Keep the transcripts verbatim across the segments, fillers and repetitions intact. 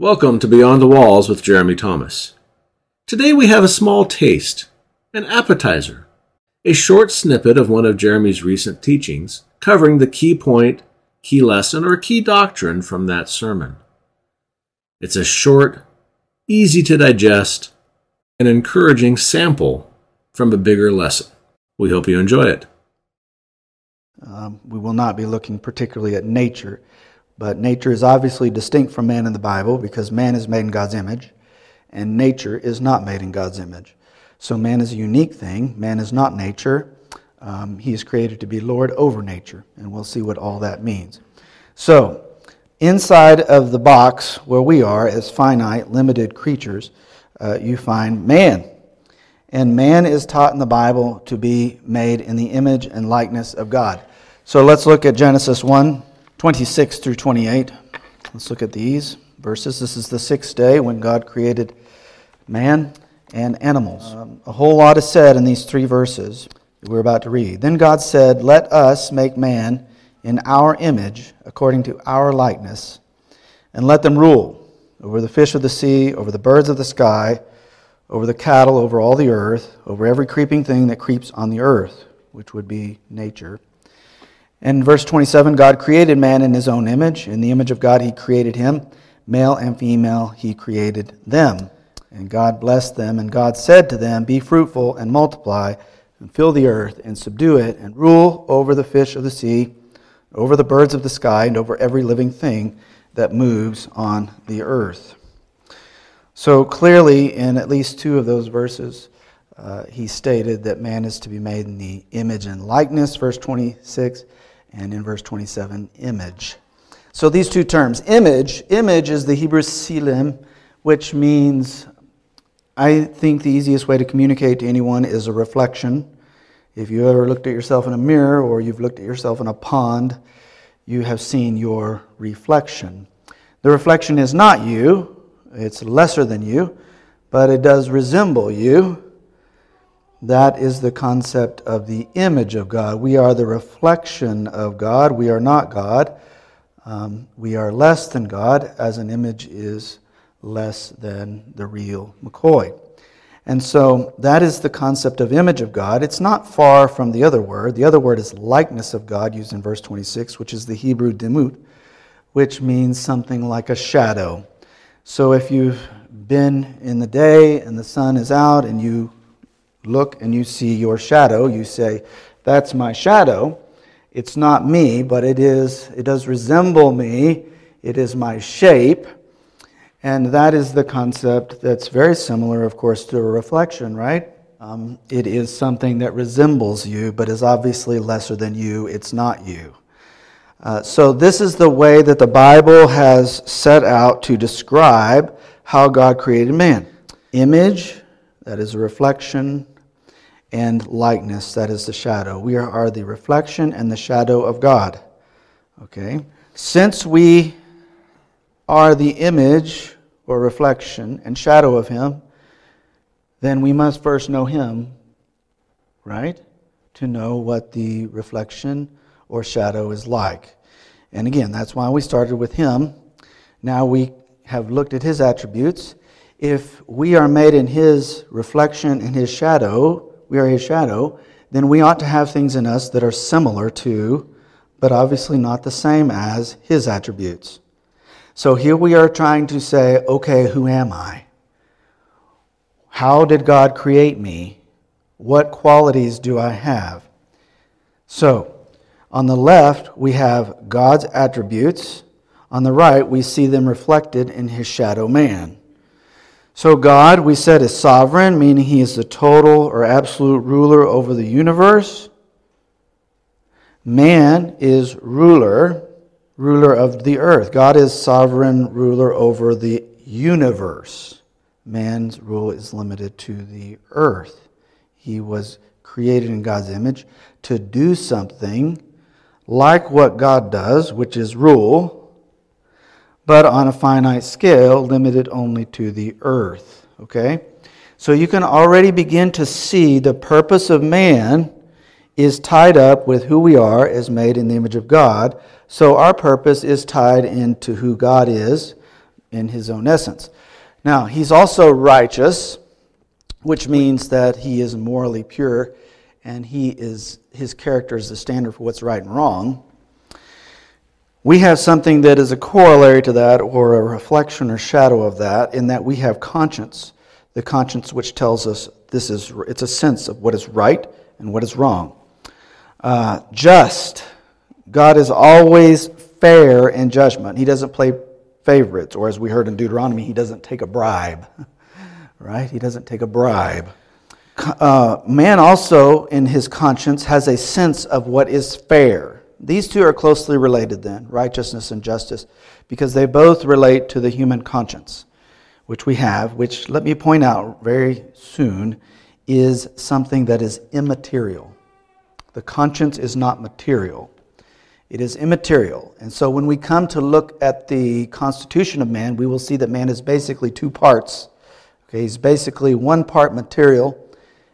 Welcome to Beyond the Walls with Jeremy Thomas. Today we have a small taste, an appetizer, a short snippet of one of Jeremy's recent teachings covering the key point, key lesson, or key doctrine from that sermon. It's a short, easy to digest, and encouraging sample from a bigger lesson. We hope you enjoy it. Um, we will not be looking particularly at nature. But nature is obviously distinct from man in the Bible because man is made in God's image and nature is not made in God's image. So man is a unique thing. Man is not nature. Um, he is created to be Lord over nature, and we'll see what all that means. So inside of the box where we are as finite, limited creatures, uh, you find man. And man is taught in the Bible to be made in the image and likeness of God. So let's look at Genesis one twenty-six through twenty-eight. Let's look at these verses. This is the sixth day when God created man and animals. Um, a whole lot is said in these three verses that we're about to read. Then God said, "Let us make man in our image, according to our likeness, and let them rule over the fish of the sea, over the birds of the sky, over the cattle, over all the earth, over every creeping thing that creeps on the earth," which would be nature. In verse twenty-seven, God created man in his own image. In the image of God, he created him. Male and female, he created them. And God blessed them, and God said to them, "Be fruitful and multiply, and fill the earth, and subdue it, and rule over the fish of the sea, over the birds of the sky, and over every living thing that moves on the earth." So clearly, in at least two of those verses, uh, he stated that man is to be made in the image and likeness, verse twenty-six. And in verse twenty-seven, image. So these two terms, image, image is the Hebrew selem, which means, I think the easiest way to communicate to anyone is a reflection. If you ever looked at yourself in a mirror or you've looked at yourself in a pond, you have seen your reflection. The reflection is not you, it's lesser than you, but it does resemble you. That is the concept of the image of God. We are the reflection of God. We are not God. Um, we are less than God, as an image is less than the real McCoy. And so that is the concept of image of God. It's not far from the other word. The other word is likeness of God, used in verse twenty-six, which is the Hebrew dimut, which means something like a shadow. So if you've been in the day and the sun is out and you look and you see your shadow, you say, "That's my shadow. It's not me, but it is. It does resemble me. It is my shape." And that is the concept that's very similar, of course, to a reflection, right? Um, it is something that resembles you, but is obviously lesser than you. It's not you. Uh, so this is the way that the Bible has set out to describe how God created man. Image, that is a reflection, and likeness, that is the shadow. We are the reflection and the shadow of God. Okay? Since we are the image or reflection and shadow of Him, then we must first know Him, right? To know what the reflection or shadow is like. And again, that's why we started with Him. Now we have looked at His attributes. If we are made in His reflection and His shadow, we are His shadow, then we ought to have things in us that are similar to, but obviously not the same as, His attributes. So here we are trying to say, okay, who am I? How did God create me? What qualities do I have? So, on the left, we have God's attributes. On the right, we see them reflected in His shadow man. So God, we said, is sovereign, meaning He is the total or absolute ruler over the universe. Man is ruler, ruler of the earth. God is sovereign ruler over the universe. Man's rule is limited to the earth. He was created in God's image to do something like what God does, which is rule, but on a finite scale, limited only to the earth. Okay? So you can already begin to see the purpose of man is tied up with who we are as made in the image of God. So our purpose is tied into who God is. in his own essence. Now, he's also righteous, which means that he is morally pure, and he is his character is the standard for what's right and wrong. We have something that is a corollary to that, or a reflection or shadow of that, in that we have conscience, the conscience which tells us this is it's a sense of what is right and what is wrong. Uh, just. God is always fair in judgment. He doesn't play favorites, or as we heard in Deuteronomy, he doesn't take a bribe. Right? He doesn't take a bribe. Uh, man also, in his conscience, has a sense of what is fair. These two are closely related then, righteousness and justice, because they both relate to the human conscience, which we have, which, let me point out very soon, is something that is immaterial. The conscience is not material. It is immaterial. And so when we come to look at the constitution of man, we will see that man is basically two parts. Okay, he's basically one part material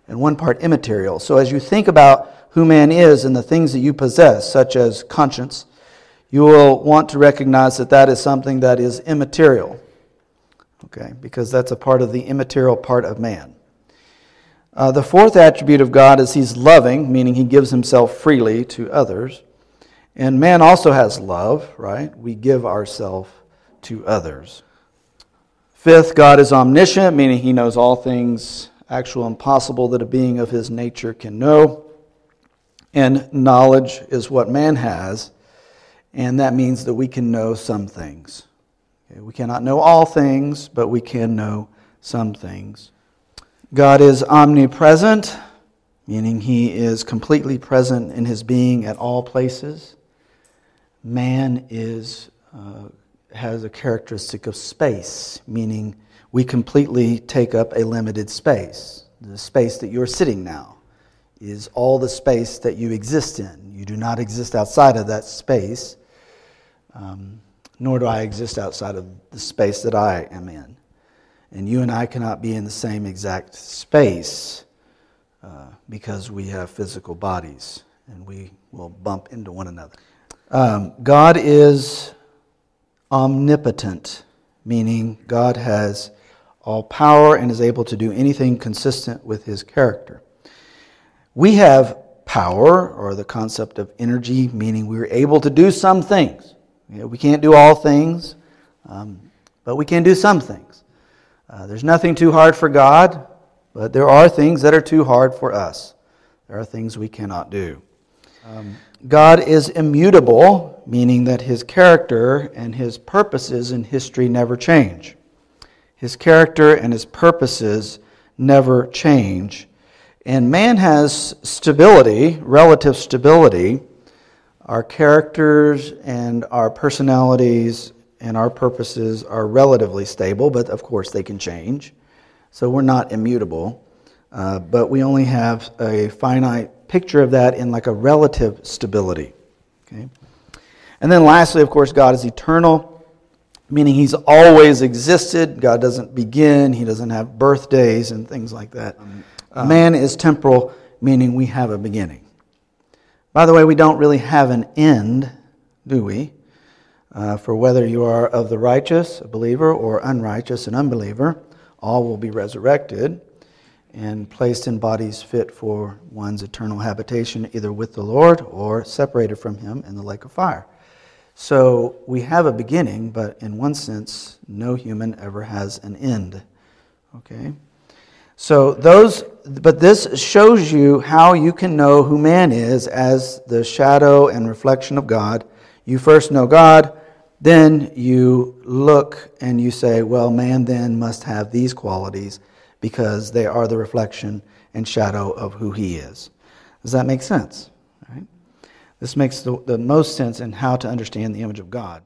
and one part immaterial. So as you think about who man is and the things that you possess, such as conscience, you will want to recognize that that is something that is immaterial. Okay, because that's a part of the immaterial part of man. Uh, the fourth attribute of God is he's loving, meaning he gives himself freely to others. And man also has love, right? We give ourselves to others. Fifth, God is omniscient, meaning he knows all things actual and possible that a being of his nature can know. And knowledge is what man has, and that means that we can know some things. Okay, we cannot know all things, but we can know some things. God is omnipresent, meaning he is completely present in his being at all places. Man is uh, has a characteristic of space, meaning we completely take up a limited space. The space that you're sitting now is all the space that you exist in. You do not exist outside of that space, um, nor do I exist outside of the space that I am in. And you and I cannot be in the same exact space uh, because we have physical bodies, and we will bump into one another. Um, God is omnipotent, meaning God has all power and is able to do anything consistent with his character. We have power, or the concept of energy, meaning we're able to do some things. You know, we can't do all things, um, but we can do some things. Uh, there's nothing too hard for God, but there are things that are too hard for us. There are things we cannot do. Um, God is immutable, meaning that his character and his purposes in history never change. His character and his purposes never change. And man has stability, relative stability. Our characters and our personalities and our purposes are relatively stable, but of course they can change. So we're not immutable, uh, but we only have a finite picture of that in like a relative stability. Okay? And then lastly, of course, God is eternal, meaning he's always existed. God doesn't begin, he doesn't have birthdays and things like that. Um, Man is temporal, meaning we have a beginning. By the way, we don't really have an end, do we? Uh, for whether you are of the righteous, a believer, or unrighteous, an unbeliever, all will be resurrected and placed in bodies fit for one's eternal habitation, either with the Lord or separated from him in the lake of fire. So we have a beginning, but in one sense, no human ever has an end. Okay? So those, but this shows you how you can know who man is as the shadow and reflection of God. You first know God, then you look and you say, well, man then must have these qualities because they are the reflection and shadow of who he is. Does that make sense? All right. This makes the, the most sense in how to understand the image of God.